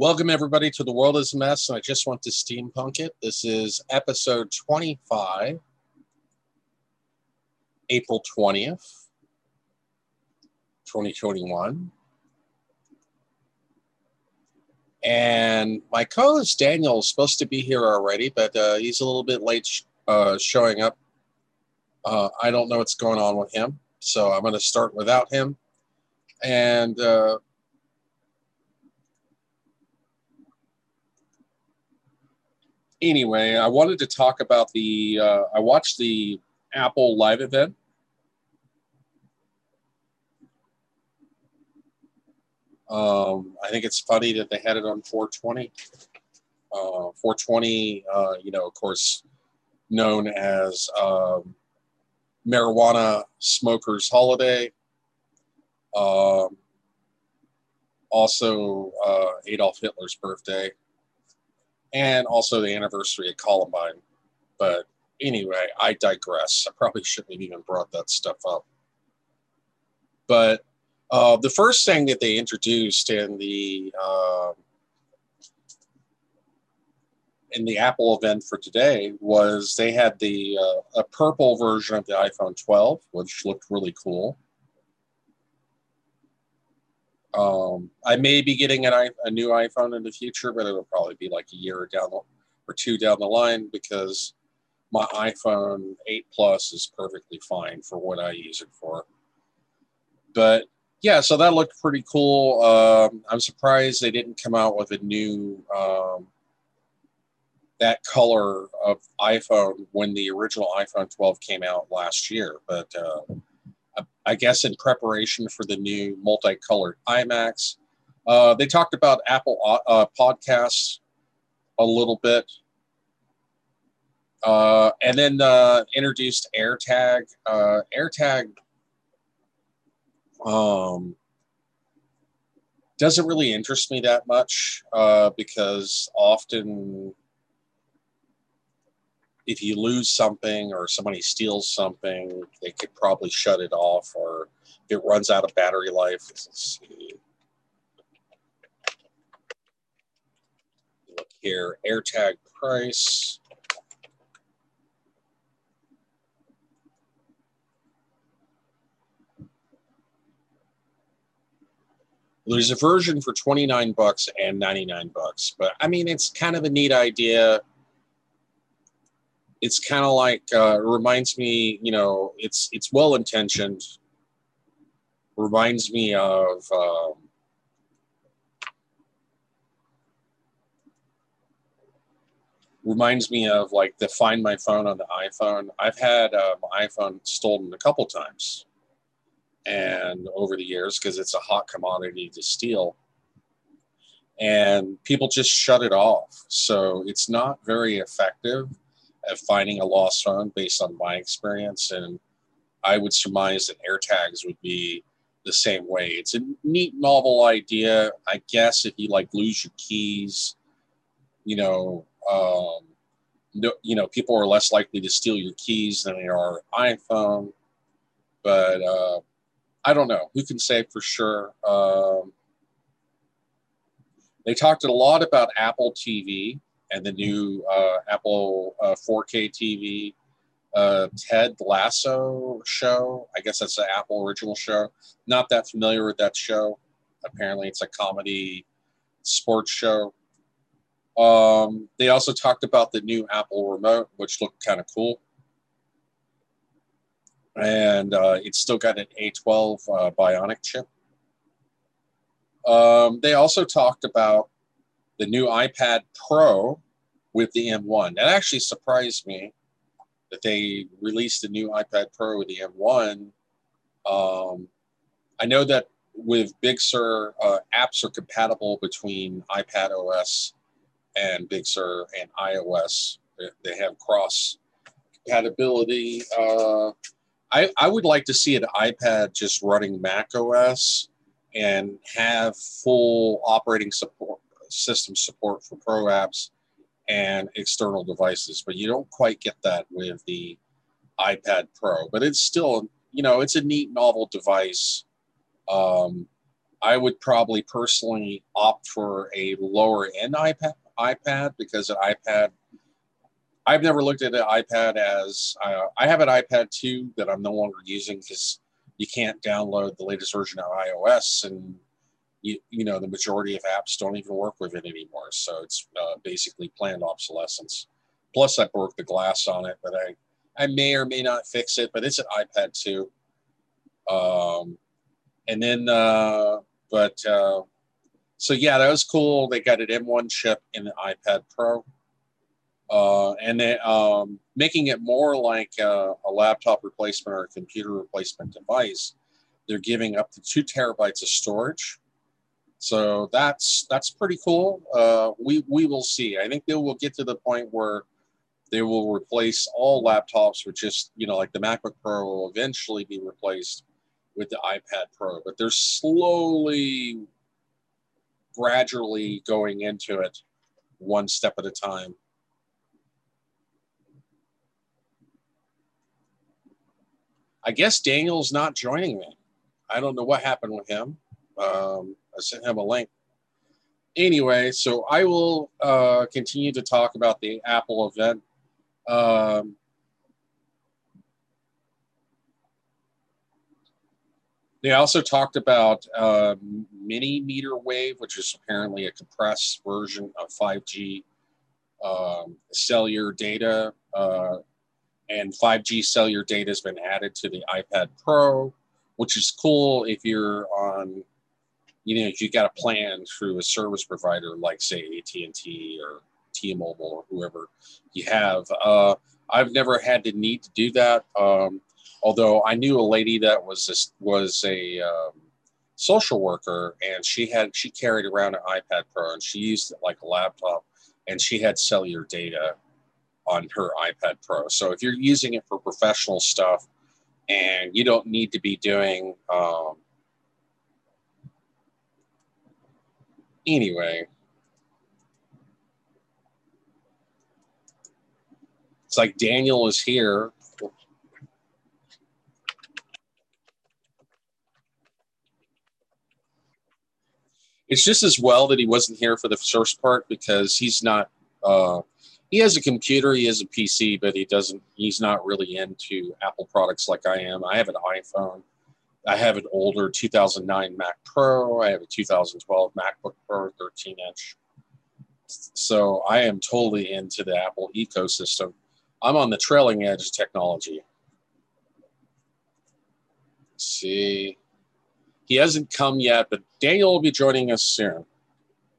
Welcome, everybody, to The World is a Mess, and I just want to steampunk it. This is episode 25, April 20th, 2021. And my co-host Daniel is supposed to be here already, but he's a little bit late showing up. I don't know what's going on with him, so I'm going to start without him. And anyway, I wanted to talk about the, I watched the Apple live event. I think it's funny that they had it on 420. 420, you know, of course, known as Marijuana Smokers Holiday. Also Adolf Hitler's birthday. And also the anniversary of Columbine. But anyway, I digress. I probably shouldn't have even brought that stuff up. But the first thing that they introduced in the Apple event for today was they had the a purple version of the iPhone 12, which looked really cool. I may be getting a new iPhone in the future, but it'll probably be like a year or two down the line, because my iPhone 8 Plus is perfectly fine for what I use it for. But yeah, so that looked pretty cool. I'm surprised they didn't come out with a new, that color of iPhone when the original iPhone 12 came out last year. But I guess in preparation for the new multicolored iMacs. They talked about Apple podcasts a little bit. And then introduced AirTag. AirTag doesn't really interest me that much because often if you lose something or somebody steals something, they could probably shut it off, or if it runs out of battery life. Let's see. Look here, AirTag price. There's a version for $29 and $99, but I mean, it's kind of a neat idea. It's kind of like, it reminds me, you know, it's well-intentioned. Reminds me of like the Find My Phone on the iPhone. I've had my iPhone stolen a couple times, and over the years, because it's a hot commodity to steal, and people just shut it off. So it's not very effective at finding a lost phone based on my experience, and I would surmise that AirTags would be the same way. It's a neat, novel idea. I guess if you like lose your keys, you know, you know, people are less likely to steal your keys than they are an iPhone, but I don't know. Who can say for sure? They talked a lot about Apple TV and the new Apple 4K TV, Ted Lasso show. I guess that's an Apple original show. Not that familiar with that show. Apparently it's a comedy sports show. They also talked about the new Apple remote, which looked kind of cool. And it's still got an A12 Bionic chip. They also talked about the new iPad Pro with the M1. That actually surprised me that they released the new iPad Pro with the M1. I know that with Big Sur, apps are compatible between iPadOS and Big Sur and iOS. They have cross compatibility. I would like to see an iPad just running macOS and have full operating system support for Pro apps and external devices, but you don't quite get that with the iPad Pro. But it's still, you know, it's a neat, novel device. I would probably personally opt for a lower end iPad because an iPad, I've never looked at an iPad as, I have an iPad 2 that I'm no longer using because you can't download the latest version of iOS, and you know, the majority of apps don't even work with it anymore. So it's basically planned obsolescence. Plus I broke the glass on it, but I may or may not fix it, but it's an iPad 2. And then, so yeah, that was cool. They got an M1 chip in the iPad Pro. And then making it more like a laptop replacement or a computer replacement device, they're giving up to 2 terabytes of storage. So that's pretty cool. We will see. I think they will get to the point where they will replace all laptops with just, you know, like the MacBook Pro will eventually be replaced with the iPad Pro, but they're slowly, gradually going into it one step at a time. I guess Daniel's not joining me. I don't know what happened with him. I sent him a link. Anyway, so I will continue to talk about the Apple event. They also talked about mini meter wave, which is apparently a compressed version of 5G cellular data. And 5G cellular data has been added to the iPad Pro, which is cool if you're on, you know, if you got a plan through a service provider like, say, AT&T or T-Mobile or whoever you have. I've never had the need to do that. Although I knew a lady that was a social worker, and she carried around an iPad Pro, and she used it like a laptop, and she had cellular data on her iPad Pro. So if you're using it for professional stuff, and you don't need to be doing anyway. It's like Daniel is here. It's just as well that he wasn't here for the first part, because he's not, he has a computer, he has a PC, but he's not really into Apple products like I am. I have an iPhone. I have an older 2009 Mac Pro. I have a 2012 MacBook Pro 13-inch. So I am totally into the Apple ecosystem. I'm on the trailing edge of technology. Let's see. He hasn't come yet, but Daniel will be joining us soon.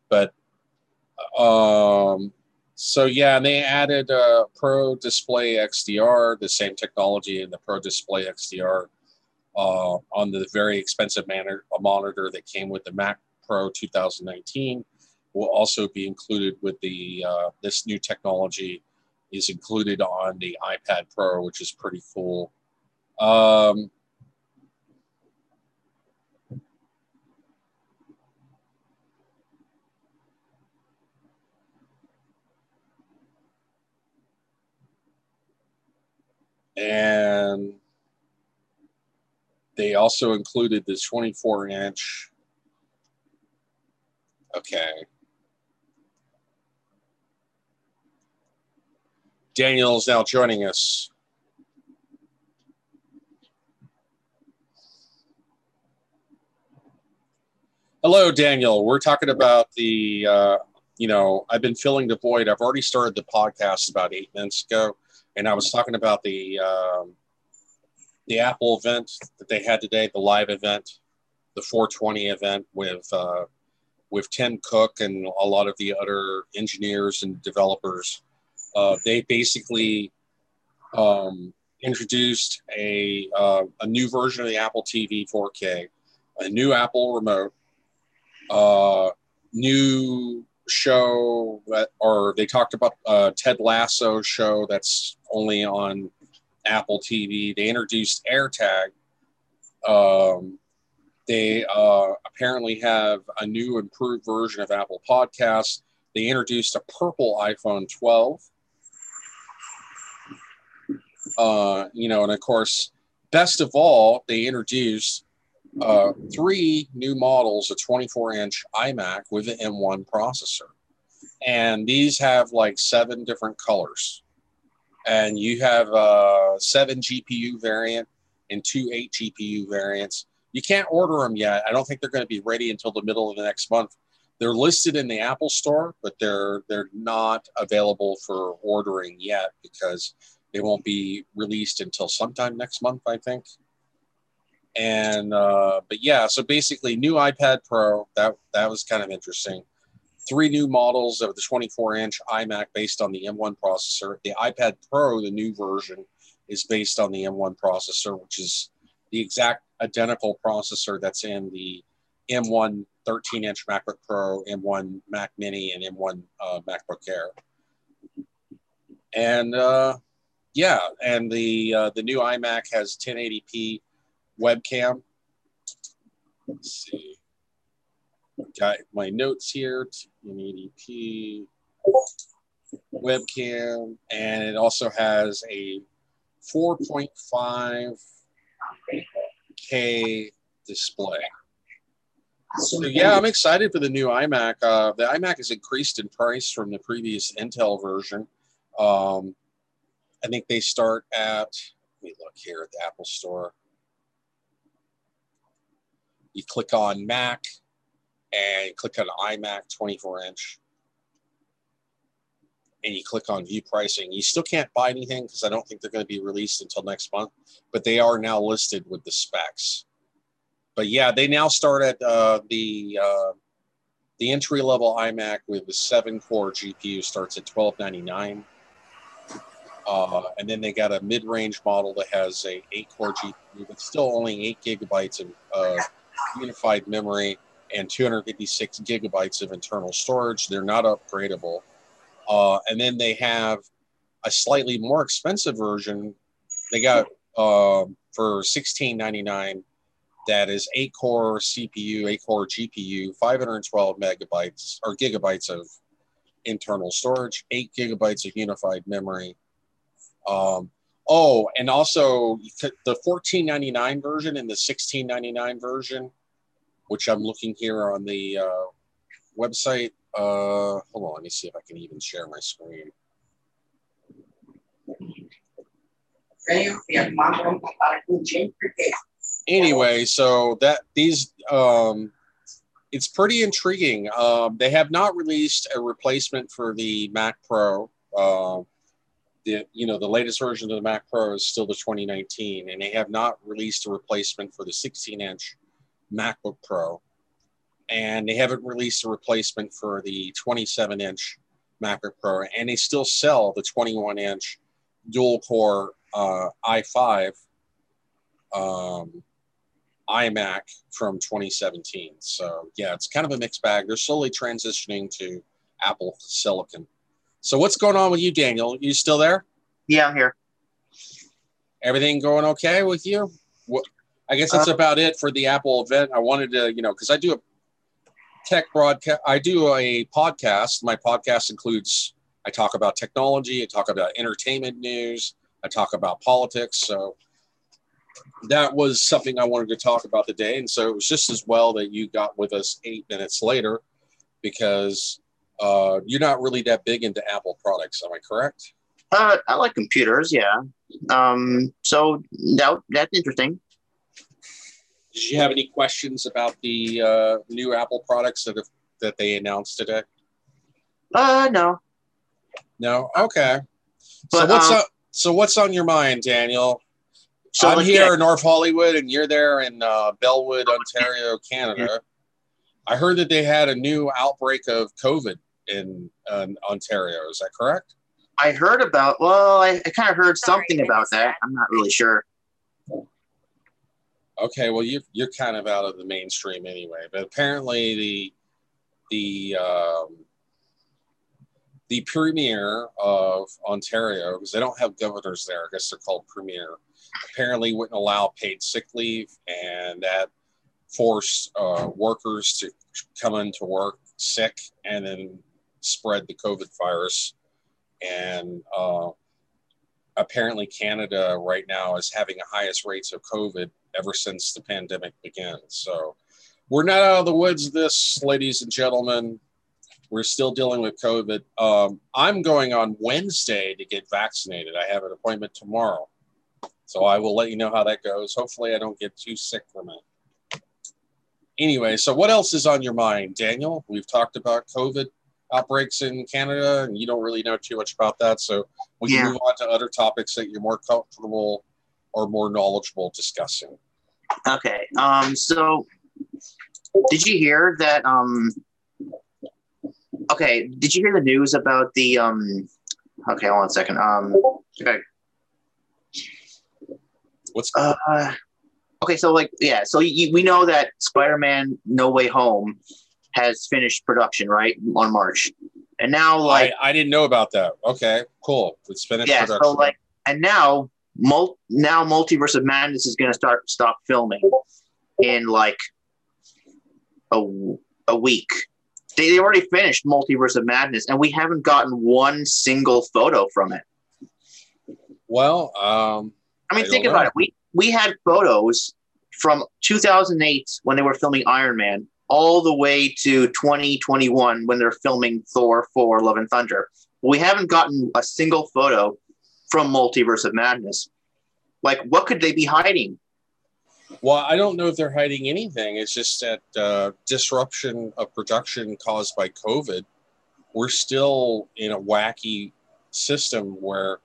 But, so yeah, and they added Pro Display XDR, the same technology in the Pro Display XDR on the very expensive monitor that came with the Mac Pro 2019 will also be included with the, this new technology is included on the iPad Pro, which is pretty cool. And they also included the 24-inch. Okay. Daniel is now joining us. Hello, Daniel. We're talking about the, you know, I've been filling the void. I've already started the podcast about 8 minutes ago. And I was talking about the Apple event that they had today, the live event, the 420 event with Tim Cook and a lot of the other engineers and developers. They basically introduced a new version of the Apple TV 4K, a new Apple remote, new show, or they talked about Ted Lasso show that's only on Apple TV. They introduced AirTag. They apparently have a new improved version of Apple Podcasts. They introduced a purple iPhone 12. You know, and of course, best of all, they introduced three new models, a 24-inch iMac with an M1 processor. And these have like 7 different colors. And you have a 7 GPU variant and 2 8 GPU variants. You can't order them yet. I don't think they're going to be ready until the middle of the next month. They're listed in the Apple Store, but they're not available for ordering yet because they won't be released until sometime next month, I think. And but yeah, so basically new iPad Pro, that was kind of interesting. 3 new models of the 24-inch iMac based on the M1 processor. The iPad Pro, the new version, is based on the M1 processor, which is the exact identical processor that's in the M1 13-inch MacBook Pro, M1 Mac Mini, and M1 MacBook Air. And yeah, and the new iMac has 1080p webcam. Let's see. Got my notes here, 1080p webcam, and it also has a 4.5K display. So yeah, I'm excited for the new iMac. The iMac has increased in price from the previous Intel version. I think they start at, let me look here at the Apple Store. You click on Mac and click on iMac 24-inch. And you click on view pricing. You still can't buy anything because I don't think they're going to be released until next month, but they are now listed with the specs. But yeah, they now start at the entry-level iMac with the 7-core GPU starts at $1,299. And then they got a mid-range model that has a 8-core GPU, but still only 8 gigabytes of unified memory and 256 gigabytes of internal storage. They're not upgradable. And then they have a slightly more expensive version. They got for $1,699 that is 8-core CPU, 8-core GPU, 512 megabytes or gigabytes of internal storage, 8 gigabytes of unified memory. Oh, and also the $1,499 version and the $1,699 version, which I'm looking here on the website. Hold on, let me see if I can even share my screen. Anyway, so that these, it's pretty intriguing. They have not released a replacement for the Mac Pro. The latest version of the Mac Pro is still the 2019, and they have not released a replacement for the 16-inch MacBook Pro. And they haven't released a replacement for the 27-inch MacBook Pro, and they still sell the 21-inch dual-core i5 iMac from 2017. So yeah, it's kind of a mixed bag. They're slowly transitioning to Apple Silicon. So what's going on with you, Daniel? You still there? Yeah, I'm here. Everything going okay with you? Well, I guess that's about it for the Apple event. I wanted to, because I do a tech broadcast. I do a podcast. My podcast includes, I talk about technology, I talk about entertainment news, I talk about politics. So that was something I wanted to talk about today. And so it was just as well that you got with us 8 minutes later, because you're not really that big into Apple products. Am I correct? I like computers. Yeah. So that's interesting. Did you have any questions about the new Apple products that they announced today? No. No? Okay. But, so what's on your mind, Daniel? So I'm here in North Hollywood, and you're there in Bellwood, Ontario, Canada. I heard that they had a new outbreak of COVID in Ontario. Is that correct? I heard about, well, I kind of heard something about that. I'm not really sure. Okay, well, you're kind of out of the mainstream anyway, but apparently the premier of Ontario, because they don't have governors there, I guess they're called premier, apparently wouldn't allow paid sick leave, and that forced workers to come into work sick and then spread the COVID virus. And apparently Canada right now is having the highest rates of COVID ever since the pandemic began. So we're not out of the woods of this, ladies and gentlemen. We're still dealing with COVID. I'm going on Wednesday to get vaccinated. I have an appointment tomorrow. So I will let you know how that goes. Hopefully I don't get too sick from it. Anyway, so what else is on your mind, Daniel? We've talked about COVID outbreaks in Canada, and you don't really know too much about that. So we can move on to other topics that you're more comfortable or more knowledgeable discussing. Okay. So did you hear that? Okay. Did you hear the news about the, okay, hold on a second. Okay. What's going on? Okay. So like, yeah. So we know that Spider-Man No Way Home has finished production, right? On March. And now like, I didn't know about that. Okay, cool. It's finished production. So like, and now Multiverse of Madness is going to stop filming in like a week. They already finished Multiverse of Madness, and we haven't gotten one single photo from it. Well, I mean, think about it. We had photos from 2008 when they were filming Iron Man all the way to 2021 when they're filming Thor 4: Love and Thunder. We haven't gotten a single photo from Multiverse of Madness. Like, what could they be hiding? Well, I don't know if they're hiding anything. It's just that disruption of production caused by COVID. We're still in a wacky system where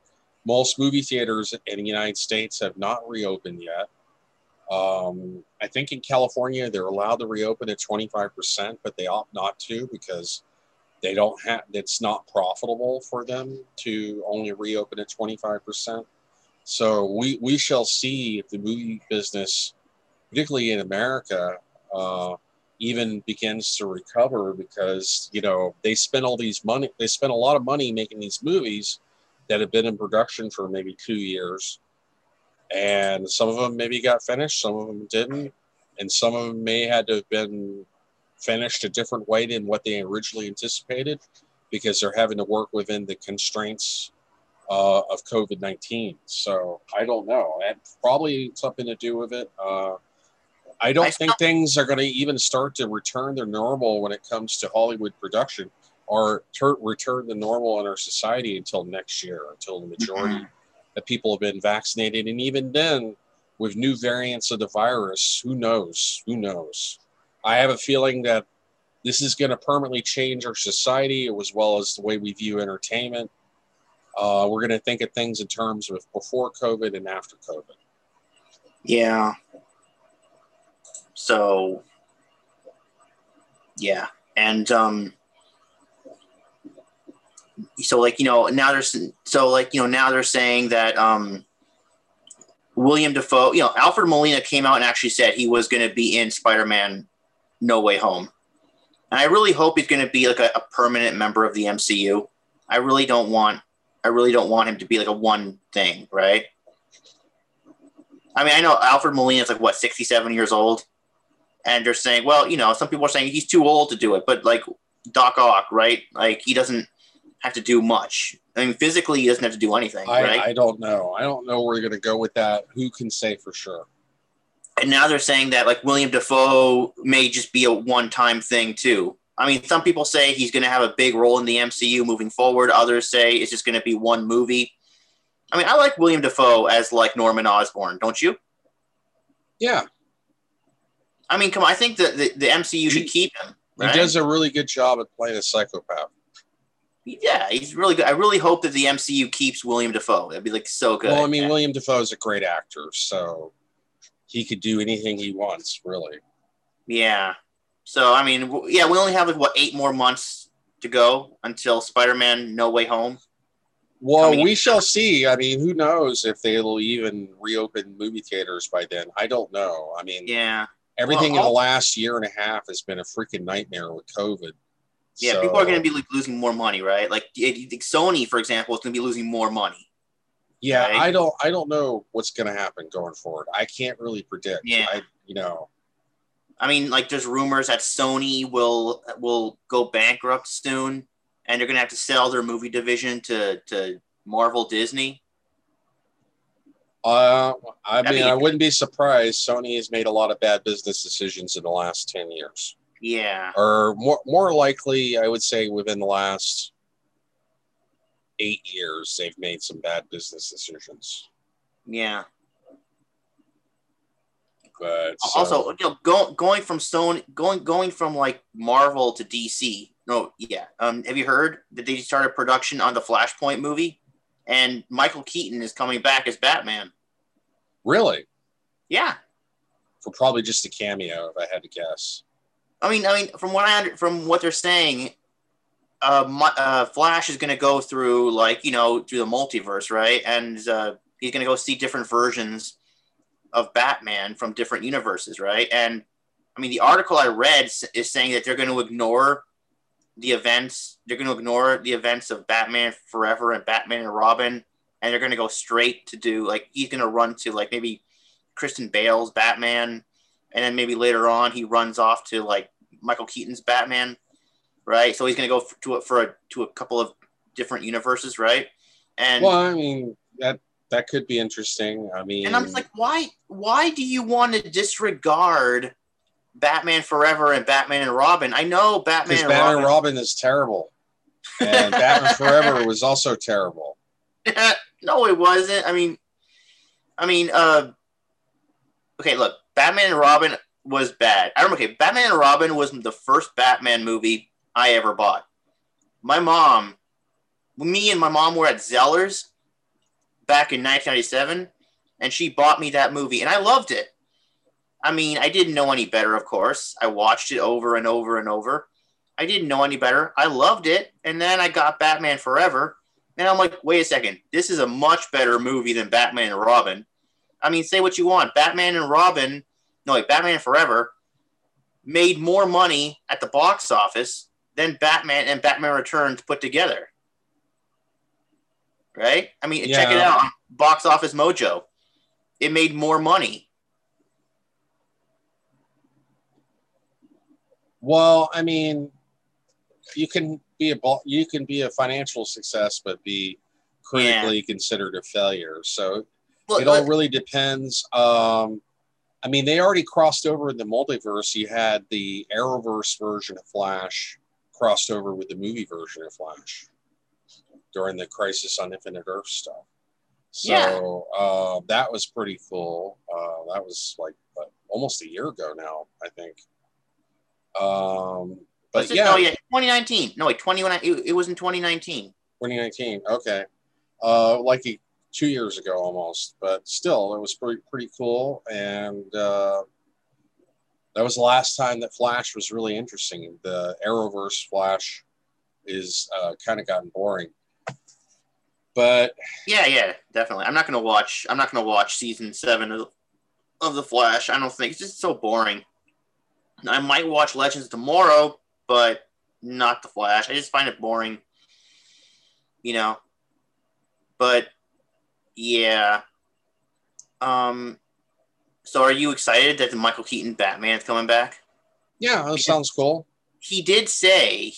most movie theaters in the United States have not reopened yet. I think in California, they're allowed to reopen at 25%, but they opt not to because they don't have, it's not profitable for them to only reopen at 25%. So we shall see if the movie business, particularly in America, even begins to recover, because, you know, they spent a lot of money making these movies that have been in production for maybe 2 years. And some of them maybe got finished, some of them didn't. And some of them may had to have been finished a different way than what they originally anticipated, because they're having to work within the constraints of COVID-19. So I don't know. That's probably something to do with it. I don't think things are going to even start to return to normal when it comes to Hollywood production, or return to normal in our society until next year, until the majority of people have been vaccinated. And even then, with new variants of the virus, who knows? Who knows? I have a feeling that this is going to permanently change our society as well as the way we view entertainment. We're going to think of things in terms of before COVID and after COVID. Yeah. So, yeah. And so, like, you know, now there's, so, like, you know, now they're saying that Willem Dafoe, you know, Alfred Molina came out and actually said he was going to be in Spider-Man No Way Home. And I really hope he's going to be like a permanent member of the MCU. I really don't want him to be like a one thing, right? I mean, I know Alfred Molina is like, what, 67 years old? And they're saying, well, you know, some people are saying he's too old to do it, but like Doc Ock, right? Like, he doesn't have to do much. I mean, physically, he doesn't have to do anything, right? I don't know. I don't know where you're going to go with that. Who can say for sure? And now they're saying that like Willem Dafoe may just be a one-time thing too. I mean, some people say he's going to have a big role in the MCU moving forward. Others say it's just going to be one movie. I mean, I like Willem Dafoe as like Norman Osborn, don't you? Yeah. I mean, come on. I think that the MCU should keep him. Right? He does a really good job at playing a psychopath. Yeah, he's really good. I really hope that the MCU keeps Willem Dafoe. That'd be like so good. Well, I mean, yeah. Willem Dafoe is a great actor, so he could do anything he wants, really. Yeah. So, I mean, yeah, we only have, like, what, 8 more months to go until Spider-Man No Way Home? Well, we shall see. I mean, who knows if they'll even reopen movie theaters by then. I don't know. I mean, everything in the last year and a half has been a freaking nightmare with COVID. Yeah, so people are going to be like, losing more money, right? Like, Sony, for example, is going to be losing more money. Yeah, right? I don't know what's going to happen going forward. I can't really predict. Yeah. I mean, like, there's rumors that Sony will go bankrupt soon, and they're going to have to sell their movie division to Marvel Disney. I mean, I wouldn't be surprised. Sony has made a lot of bad business decisions in the last 10 years. Yeah. Or more likely, I would say within the last 8 years, they've made some bad business decisions. Yeah. But also, you know, going from Sony, going from like Marvel to DC. No, yeah. Have you heard that they started production on the Flashpoint movie, and Michael Keaton is coming back as Batman? Really? Yeah. For probably just a cameo, if I had to guess. I mean, from what they're saying, Flash is going to go through, like, you know, through the multiverse, right? And he's going to go see different versions of Batman from different universes, right? And I mean, the article I read is saying that they're going to ignore the events. They're going to ignore the events of Batman Forever and Batman and Robin, and they're going to go straight to do, like, he's going to run to, like, maybe Christian Bale's Batman, and then maybe later on he runs off to, like, Michael Keaton's Batman, right? So he's going to go to a couple of different universes, right? And well, I mean, that could be interesting. I mean, and I'm just like, why do you want to disregard Batman Forever and Batman and Robin? I know Batman and Robin is terrible, and Batman Forever was also terrible. No, it wasn't. I mean, okay, look, Batman and Robin was bad. Batman and Robin was the first Batman movie I ever bought. Me and my mom were at Zellers back in 1997, and she bought me that movie, and I loved it. I mean, I didn't know any better, of course. I watched it over and over and over. I didn't know any better. I loved it, and then I got Batman Forever, and I'm like, wait a second, this is a much better movie than Batman and Robin. I mean, say what you want. Batman Forever made more money at the box office than Batman and Batman Returns put together. Right? I mean, yeah. Check it out on Box Office Mojo. It made more money. Well, I mean, you can be a financial success, but be critically considered a failure. So it all really depends. I mean, they already crossed over in the multiverse. You had the Arrowverse version of Flash crossed over with the movie version of Flash during the Crisis on Infinite Earth stuff. So that was pretty cool. That was like almost a year ago now, I think. But yeah. No, yeah, 2019. No, wait, 2019. It was in 2019. 2019, okay. 2 years ago almost, but still, it was pretty cool, and that was the last time that Flash was really interesting. The Arrowverse Flash is kind of gotten boring, but yeah, definitely. I'm not gonna watch season 7 of the Flash. I don't think, it's just so boring. I might watch Legends tomorrow, but not the Flash. I just find it boring, you know. But yeah. So are you excited that the Michael Keaton Batman is coming back? Yeah, that sounds cool. He did say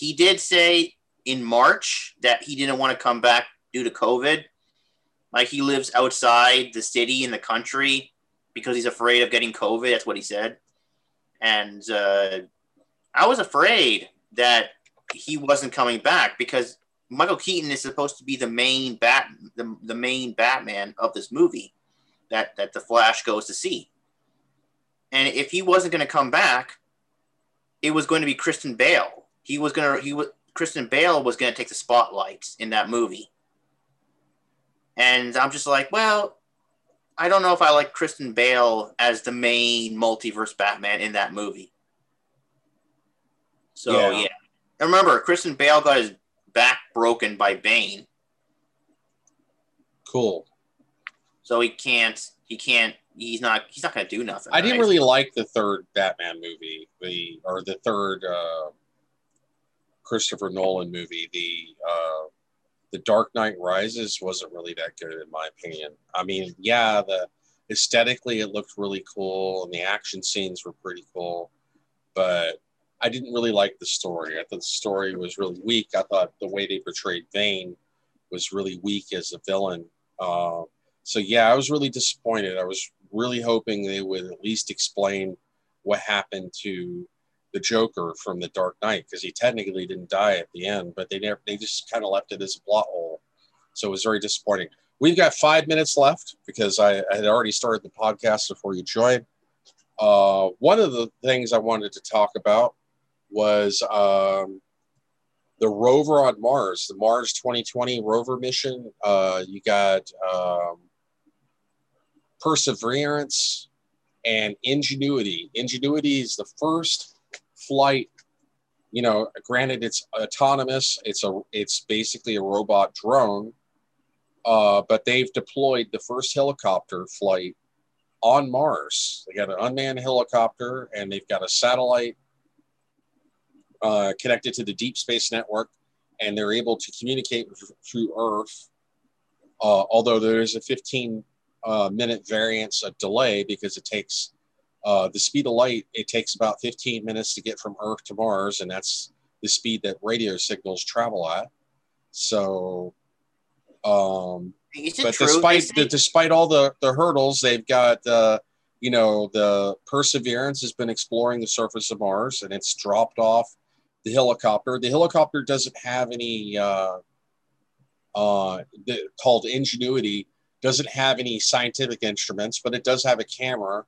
in March that he didn't want to come back due to COVID. Like, he lives outside the city in the country because he's afraid of getting COVID. That's what he said. And I was afraid that he wasn't coming back because Michael Keaton is supposed to be the main Batman of this movie that the Flash goes to see. And if he wasn't going to come back, it was going to be Christian Bale. Christian Bale was going to take the spotlight in that movie. And I'm just like, well, I don't know if I like Christian Bale as the main multiverse Batman in that movie. So yeah. And remember, Christian Bale got his back broken by Bane. Cool. So he's not gonna do nothing. I didn't really like the third Batman movie, the third Christopher Nolan movie. The Dark Knight Rises wasn't really that good in my opinion. I mean, yeah, aesthetically it looked really cool and the action scenes were pretty cool, but I didn't really like the story. I thought the story was really weak. I thought the way they portrayed Bane was really weak as a villain. So, yeah, I was really disappointed. I was really hoping they would at least explain what happened to the Joker from The Dark Knight, because he technically didn't die at the end, but they just kind of left it as a plot hole. So it was very disappointing. We've got 5 minutes left because I had already started the podcast before you joined. One of the things I wanted to talk about was the rover on Mars, the Mars 2020 rover mission. You got Perseverance and Ingenuity. Ingenuity is the first flight, you know, granted it's autonomous. It's basically a robot drone, but they've deployed the first helicopter flight on Mars. They got an unmanned helicopter and they've got a satellite connected to the Deep Space Network, and they're able to communicate through Earth, although there is a 15-minute variance of delay because it takes the speed of light. It takes about 15 minutes to get from Earth to Mars, and that's the speed that radio signals travel at. So, but true, despite all the hurdles, they've got, you know, the Perseverance has been exploring the surface of Mars, and it's dropped off the helicopter. The helicopter doesn't have any, called Ingenuity, doesn't have any scientific instruments, but it does have a camera,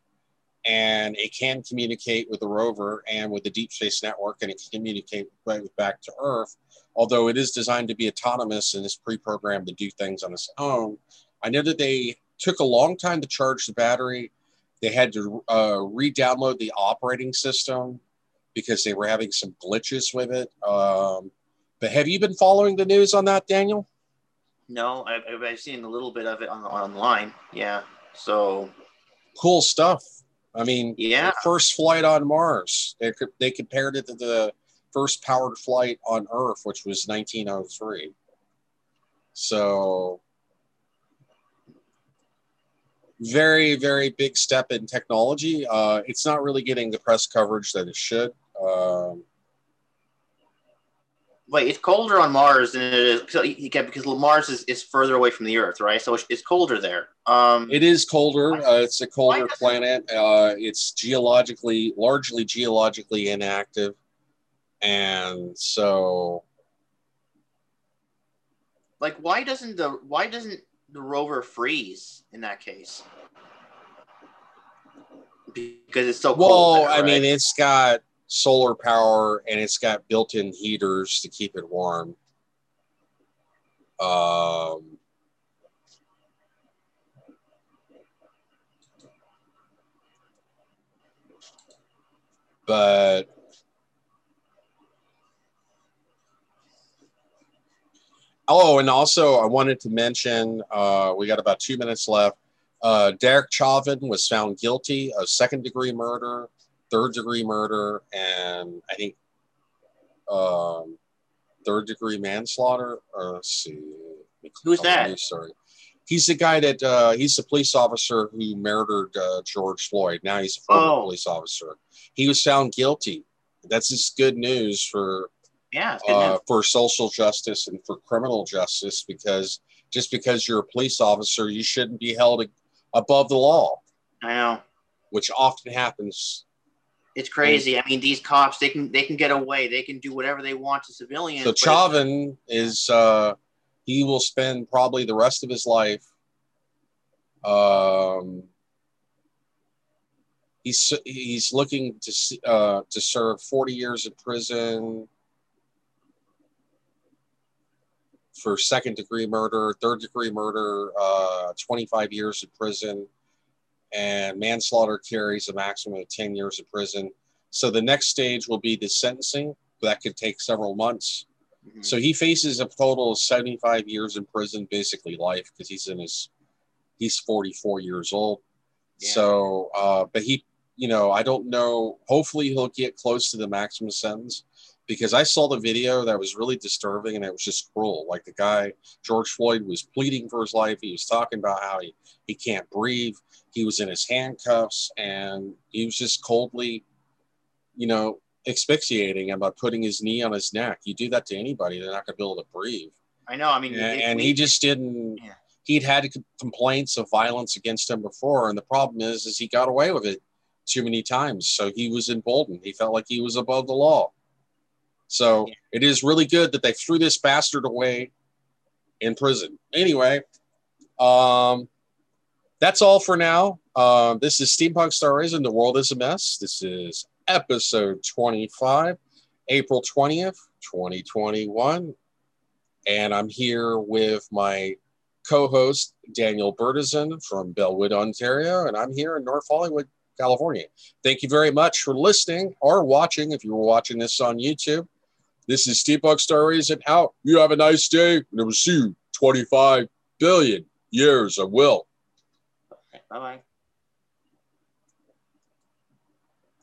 and it can communicate with the rover and with the Deep Space Network, and it can communicate right back to Earth, although it is designed to be autonomous and is pre-programmed to do things on its own. I know that they took a long time to charge the battery. They had to re-download the operating system because they were having some glitches with it. But have you been following the news on that, Daniel? No, I've seen a little bit of it online. Yeah, so cool stuff. I mean, yeah, first flight on Mars. They compared it to the first powered flight on Earth, which was 1903. So, very, very big step in technology. It's not really getting the press coverage that it should. Wait, it's colder on Mars than it is because Mars is further away from the Earth, right? So it's colder there. It is colder. It's a colder planet. It's largely geologically inactive, and so why doesn't the rover freeze in that case? Because it's so cold. Well, I mean, it's got solar power and it's got built-in heaters to keep it warm. But and also I wanted to mention, we got about 2 minutes left. Derek Chauvin was found guilty of second-degree murder, third-degree murder, and I think third-degree manslaughter. Let's see. Who's that? Sorry. He's the guy that he's the police officer who murdered George Floyd. Now he's a former police officer. He was found guilty. That's just good news for social justice and for criminal justice, because just because you're a police officer, you shouldn't be held above the law. I know. Which often happens. It's crazy. I mean, these cops, they can get away. They can do whatever they want to civilians. So Chauvin is, he will spend probably the rest of his life. He's looking to serve 40 years in prison for second-degree murder, third-degree murder, 25 years in prison. And manslaughter carries a maximum of 10 years in prison. So the next stage will be the sentencing. That could take several months. Mm-hmm. So he faces a total of 75 years in prison, basically life, because he's 44 years old. Yeah. So, but he, you know, I don't know. Hopefully he'll get close to the maximum sentence, because I saw the video that was really disturbing and it was just cruel. Like the guy, George Floyd, was pleading for his life. He was talking about how he can't breathe. He was in his handcuffs and he was just coldly, you know, asphyxiating him by putting his knee on his neck. You do that to anybody, they're not going to be able to breathe. I know. I mean, and he just didn't. Yeah. he'd had complaints of violence against him before. And the problem is he got away with it too many times. So he was emboldened. He felt like he was above the law. So it is really good that they threw this bastard away in prison. Anyway, that's all for now. This is Steampunk Star Racing. The world is a mess. This is episode 25, April 20th, 2021. And I'm here with my co-host, Daniel Bertison from Bellwood, Ontario. And I'm here in North Hollywood, California. Thank you very much for listening or watching if you were watching this on YouTube. This is Steampunk Star Racing out. You have a nice day. And it will see you 25 billion years. I will. Bye-bye.